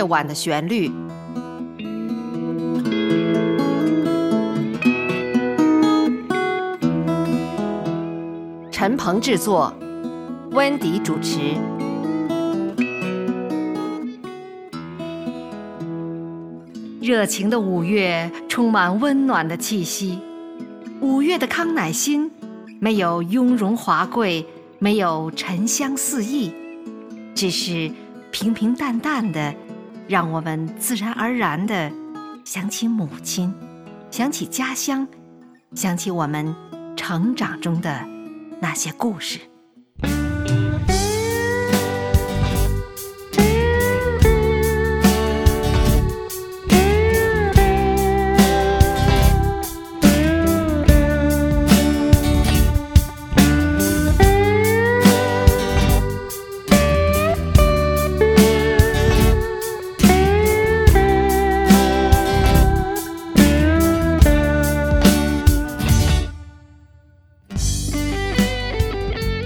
夜晚的旋律。陈鹏制作，温迪主持。热情的五月充满温暖的气息，五月的康乃馨没有雍容华贵，没有沉香四溢，只是平平淡淡的，让我们自然而然地想起母亲，想起家乡，想起我们成长中的那些故事。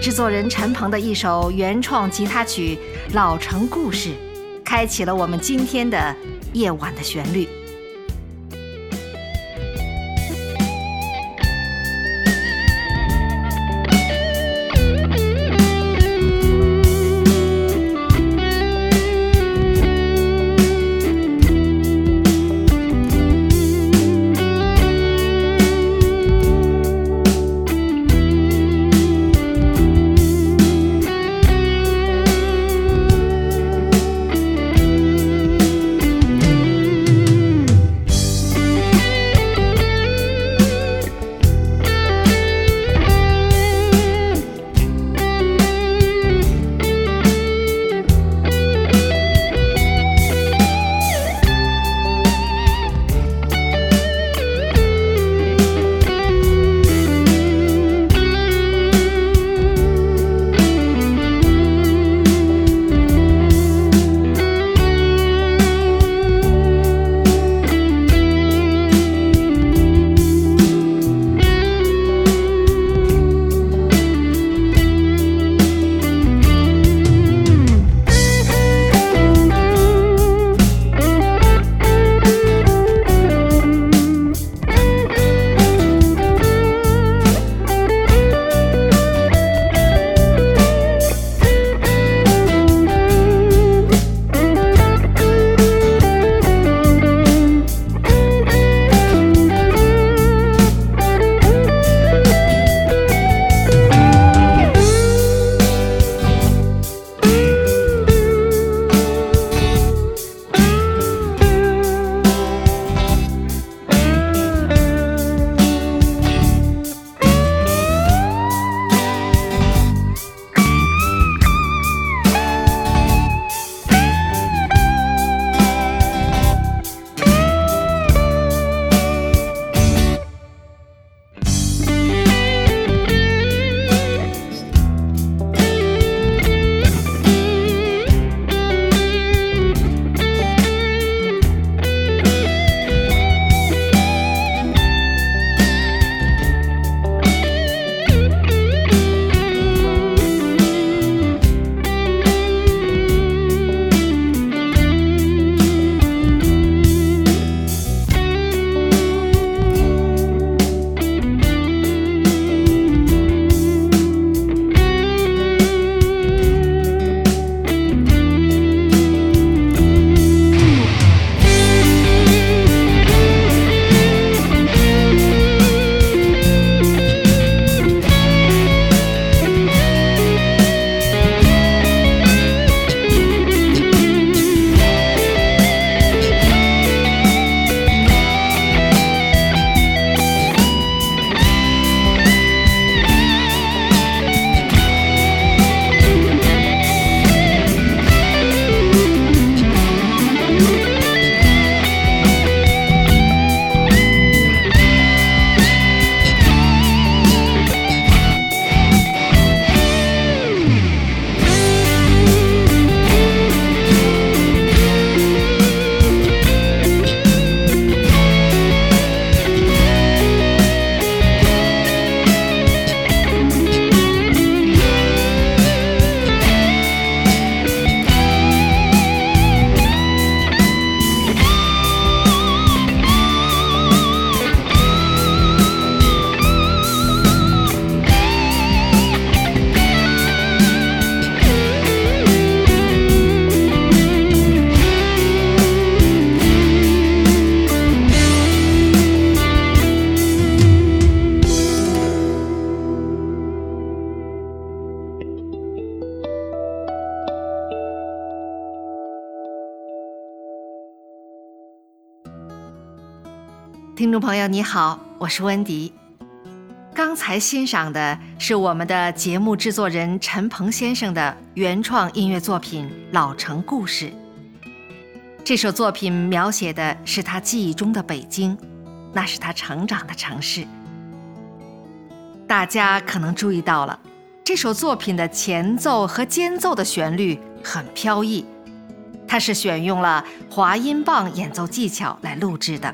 制作人陈鹏的一首原创吉他曲《老城故事》，开启了我们今天的夜晚的旋律。听众朋友你好，我是温迪。刚才欣赏的是我们的节目制作人陈鹏先生的原创音乐作品《老城故事》。这首作品描写的是他记忆中的北京，那是他成长的城市。大家可能注意到了，这首作品的前奏和间奏的旋律很飘逸，它是选用了滑音棒演奏技巧来录制的。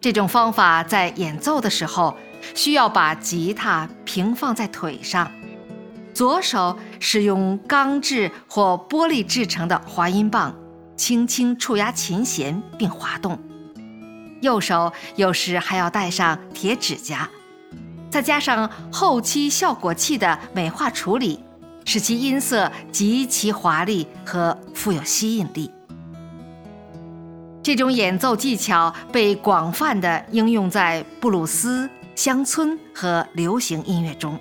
这种方法在演奏的时候需要把吉他平放在腿上，左手使用钢制或玻璃制成的滑音棒轻轻触压琴弦并滑动，右手有时还要戴上铁指甲，再加上后期效果器的美化处理，使其音色极其华丽和富有吸引力。这种演奏技巧被广泛地应用在布鲁斯、乡村和流行音乐中。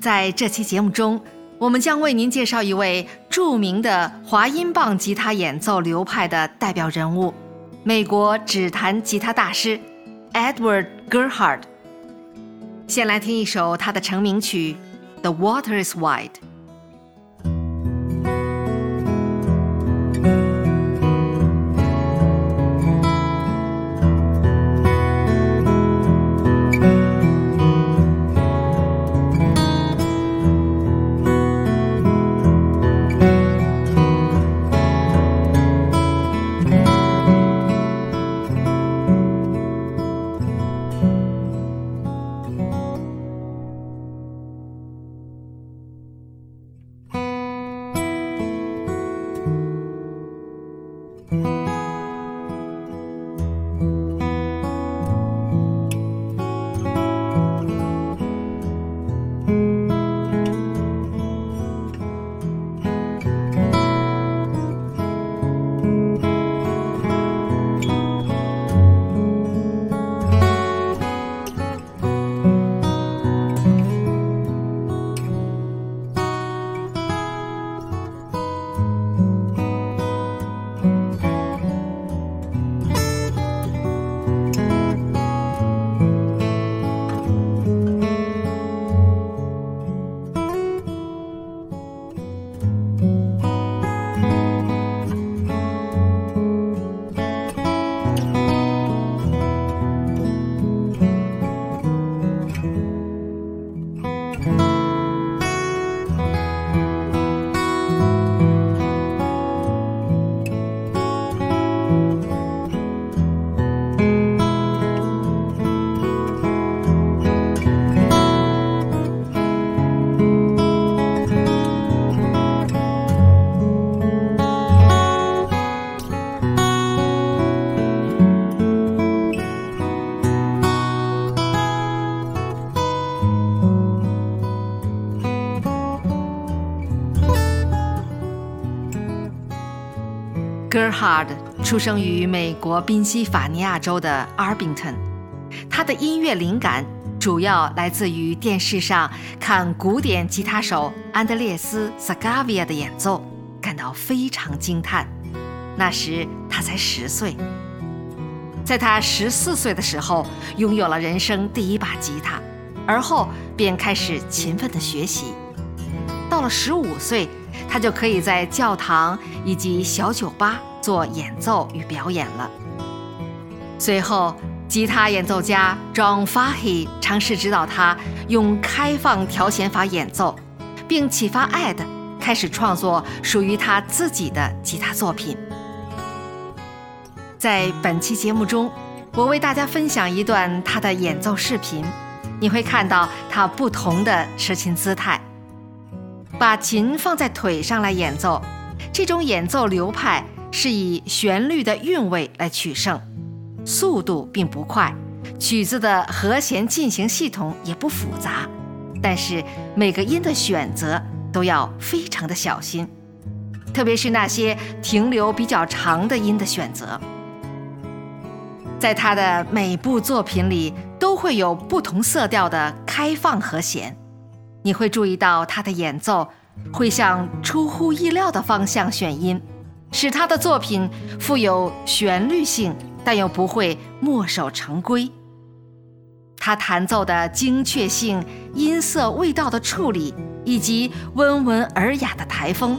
在这期节目中，我们将为您介绍一位著名的滑音棒吉他演奏流派的代表人物，美国指弹吉他大师 Edward Gerhard。 先来听一首他的成名曲 The Water is Wide。Gerhard 出生于美国宾夕法尼亚州的 Arlington， 他的音乐灵感主要来自于电视上看古典吉他手安德烈斯·萨嘎维亚的演奏，感到非常惊叹。那时他才10岁，在他14岁的时候，拥有了人生第一把吉他，而后便开始勤奋的学习。到了15岁。他就可以在教堂以及小酒吧做演奏与表演了。随后，吉他演奏家 John Fahey 尝试指导他用开放调弦法演奏，并启发 Ed 开始创作属于他自己的吉他作品。在本期节目中，我为大家分享一段他的演奏视频，你会看到他不同的持琴姿态。把琴放在腿上来演奏，这种演奏流派是以旋律的韵味来取胜，速度并不快，曲子的和弦进行系统也不复杂，但是每个音的选择都要非常的小心，特别是那些停留比较长的音的选择。在他的每部作品里都会有不同色调的开放和弦，你会注意到他的演奏会向出乎意料的方向选音，使他的作品富有旋律性但又不会墨守成规。他弹奏的精确性、音色、味道的处理，以及温文尔雅的台风，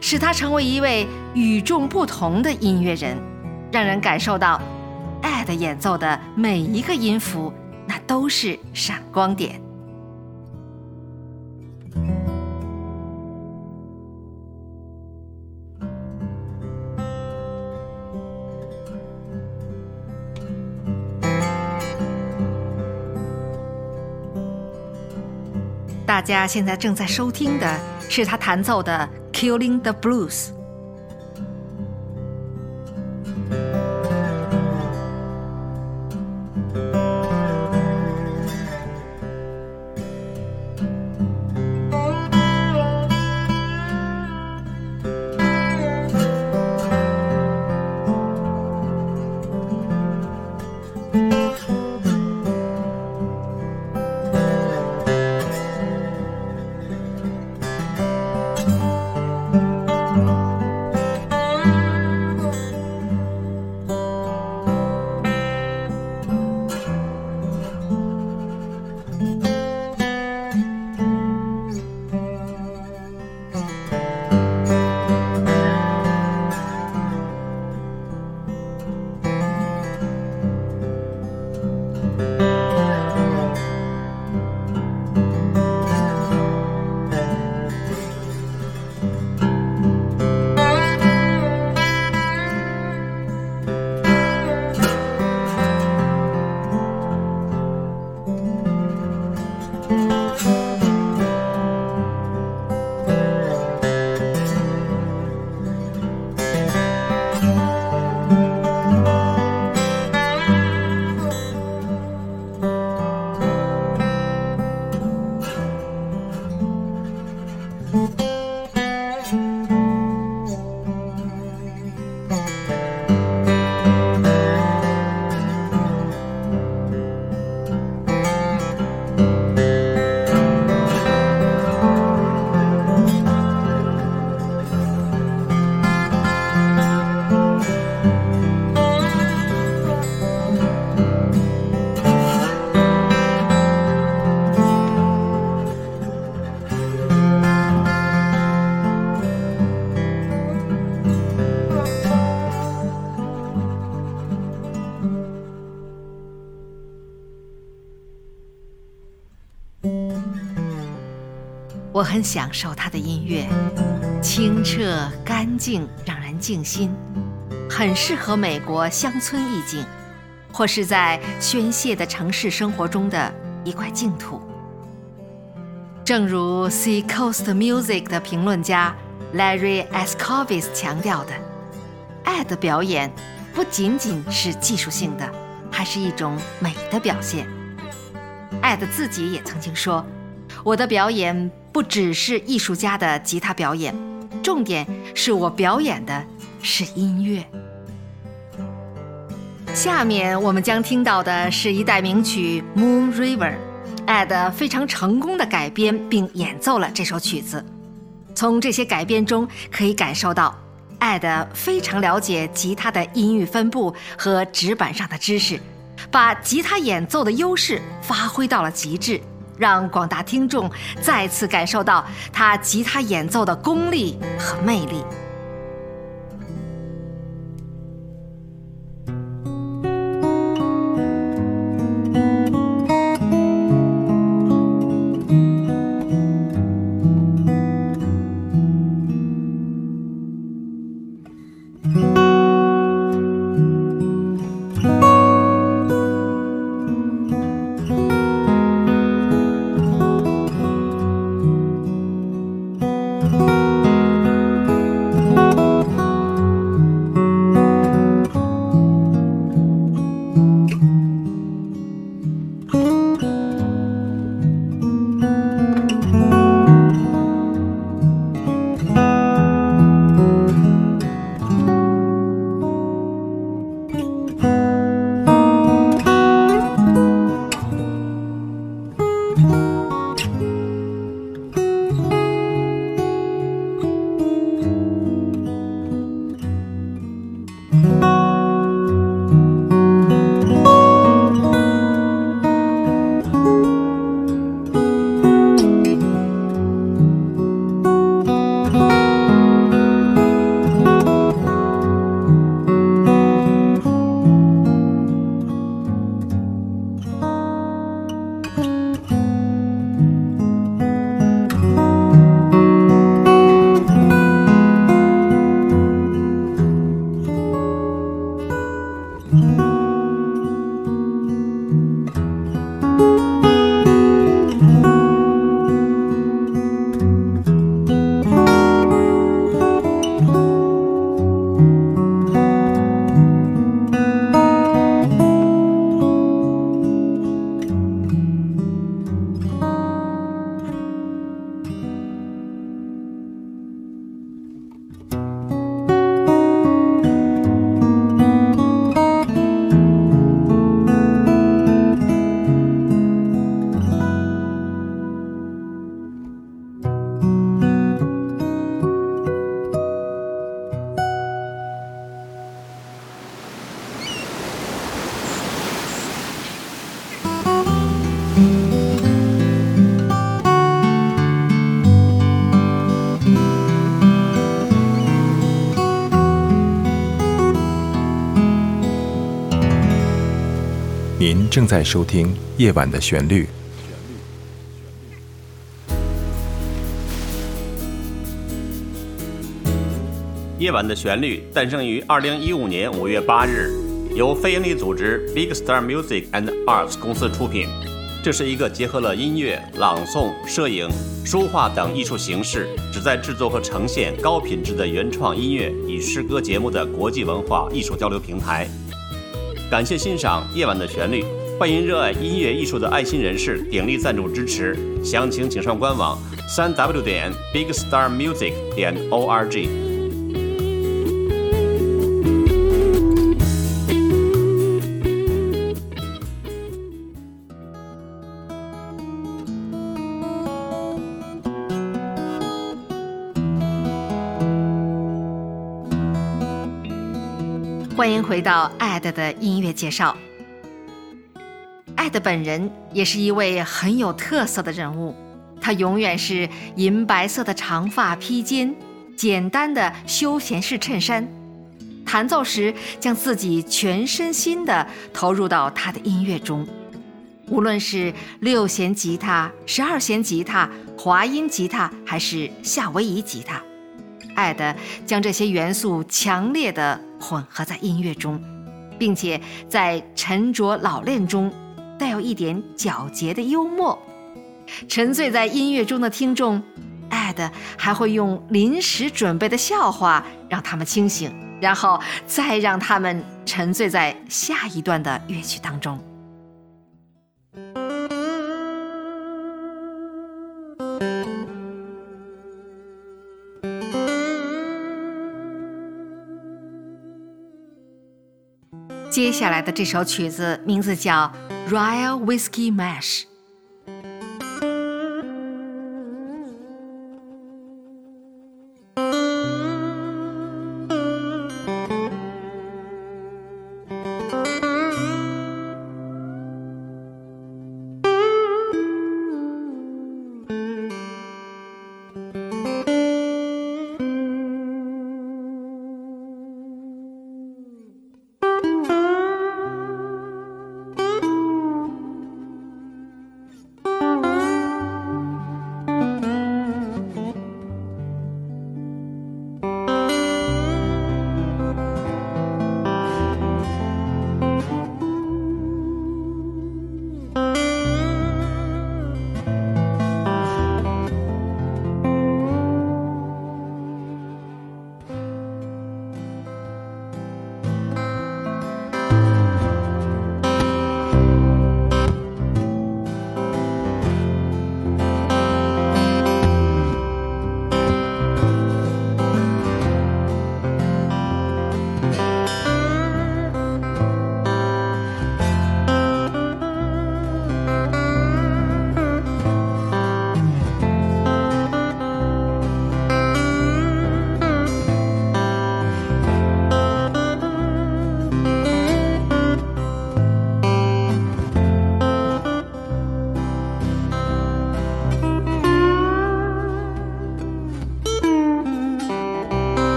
使他成为一位与众不同的音乐人，让人感受到 Ed 演奏的每一个音符，那都是闪光点。大家现在正在收听的是他弹奏的《Killing the Blues》。我很享受他的音乐，清澈干净，让人静心，很适合美国乡村意境，或是在宣泄的城市生活中的一块净土。正如 Sea Coast Music 的评论家 Larry S. Corviz 强调的，爱的表演不仅仅是技术性的，还是一种美的表现。爱的自己也曾经说，我的表演不只是艺术家的吉他表演，重点是我表演的是音乐。下面我们将听到的是一代名曲《Moon River》， Ed 非常成功地改编并演奏了这首曲子。从这些改编中可以感受到 Ed 非常了解吉他的音域分布和指板上的知识，把吉他演奏的优势发挥到了极致，让广大听众再次感受到他吉他演奏的功力和魅力。正在收听《夜晚的旋律》。夜晚的旋律诞生于2015年5月8日，由非营利组织 Big Star Music and Arts 公司出品。这是一个结合了音乐、朗诵、摄影、书画等艺术形式，旨在制作和呈现高品质的原创音乐与诗歌节目的国际文化艺术交流平台。感谢欣赏《夜晚的旋律》，欢迎热爱音乐艺术的爱心人士鼎力赞助支持。详情请上官网www.bigstarmusic.org。欢迎回到艾德的音乐介绍。艾德本人也是一位很有特色的人物，他永远是银白色的长发披肩，简单的休闲式衬衫，弹奏时将自己全身心地投入到他的音乐中。无论是6弦吉他、12弦吉他、滑音吉他还是夏威夷吉他，艾德将这些元素强烈地混合在音乐中，并且在沉着老练中带有一点皎洁的幽默。沉醉在音乐中的听众，艾德还会用临时准备的笑话让他们清醒，然后再让他们沉醉在下一段的乐曲当中。接下来的这首曲子名字叫 Rye Whiskey Mash。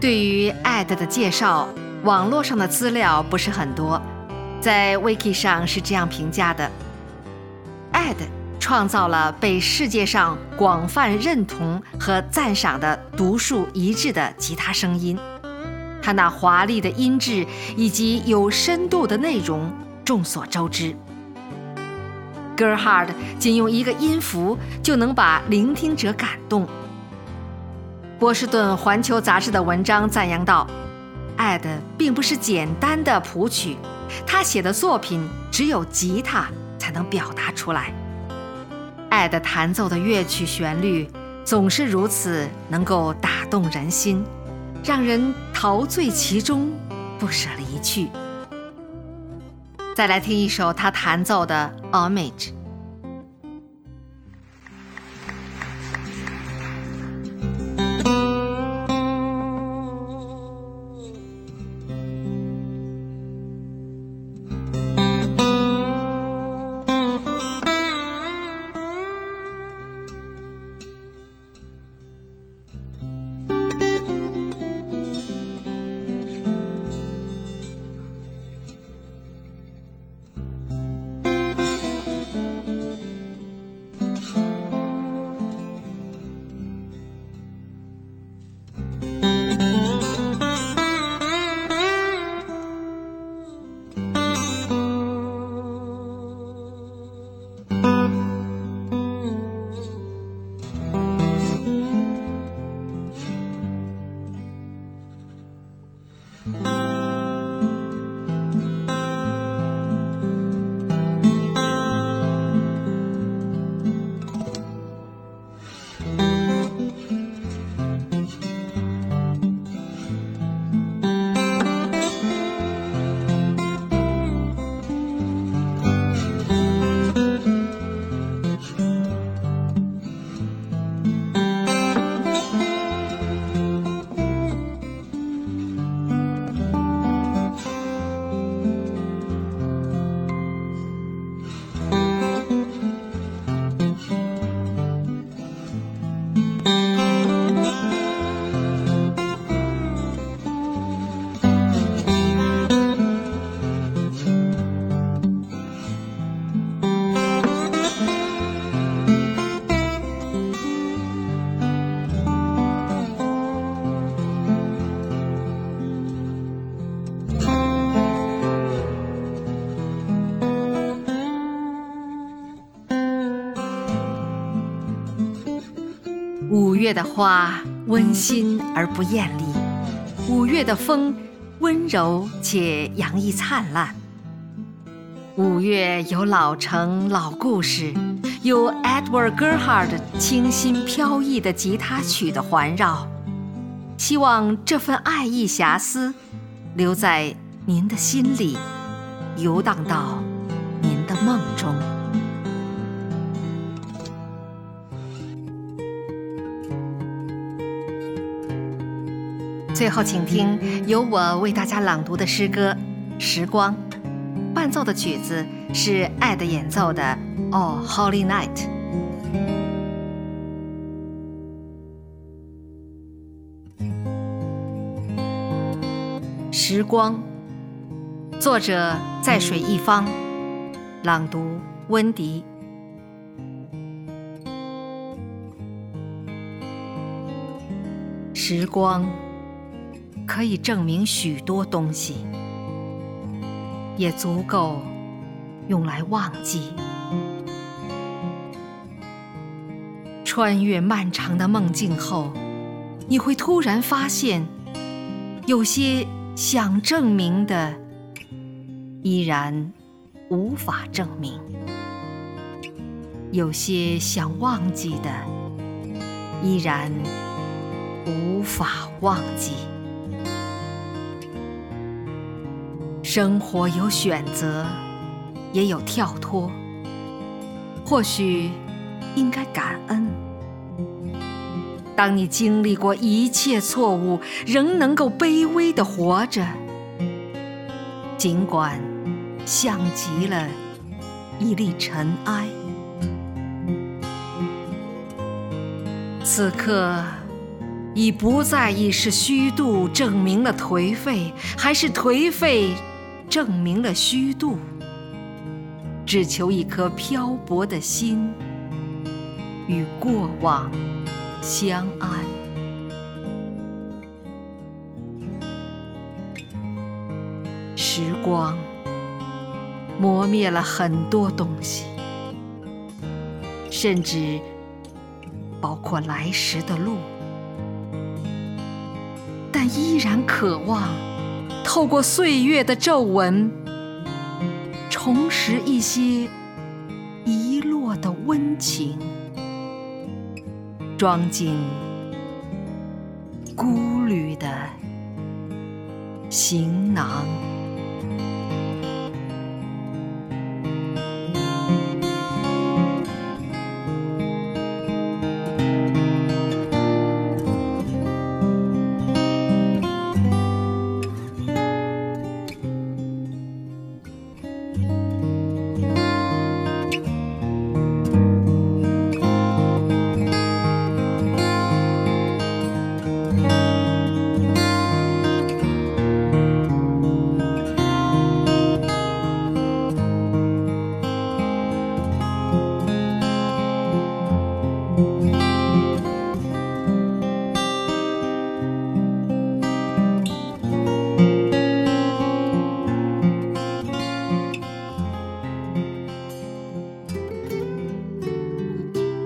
对于艾德的介绍，网络上的资料不是很多，在 Wiki 上是这样评价的：艾德创造了被世界上广泛认同和赞赏的独树一帜的吉他声音，他那华丽的音质以及有深度的内容众所周知。 Gerhard 仅用一个音符就能把聆听者感动。波士顿环球杂志的文章赞扬道，艾德并不是简单的谱曲，他写的作品只有吉他才能表达出来。艾德弹奏的乐曲旋律总是如此能够打动人心，让人陶醉其中不舍离去。再来听一首他弹奏的 Homage。五月的花温馨而不艳丽，五月的风温柔且洋溢灿烂。五月有老城老故事，有 Edward Gerhard 清新飘逸的吉他曲的环绕。希望这份爱意遐思留在您的心里，游荡到您的梦中。最后请听由我为大家朗读的诗歌《时光》，伴奏的曲子是爱的演奏的 Oh Holy Night。时光，作者在水一方，朗读温迪。时光可以证明许多东西，也足够用来忘记。穿越漫长的梦境后，你会突然发现，有些想证明的依然无法证明，有些想忘记的依然无法忘记。生活有选择，也有跳脱，或许应该感恩，当你经历过一切错误，仍能够卑微地活着，尽管像极了一粒尘埃。此刻已不在意是虚度证明了颓废，还是颓废证明了虚度，只求一颗漂泊的心与过往相安。时光磨灭了很多东西，甚至包括来时的路，但依然渴望透过岁月的皱纹，重拾一些遗落的温情，装进孤旅的行囊。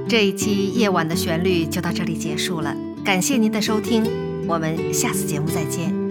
这一期夜晚的旋律就到这里结束了，感谢您的收听，我们下次节目再见。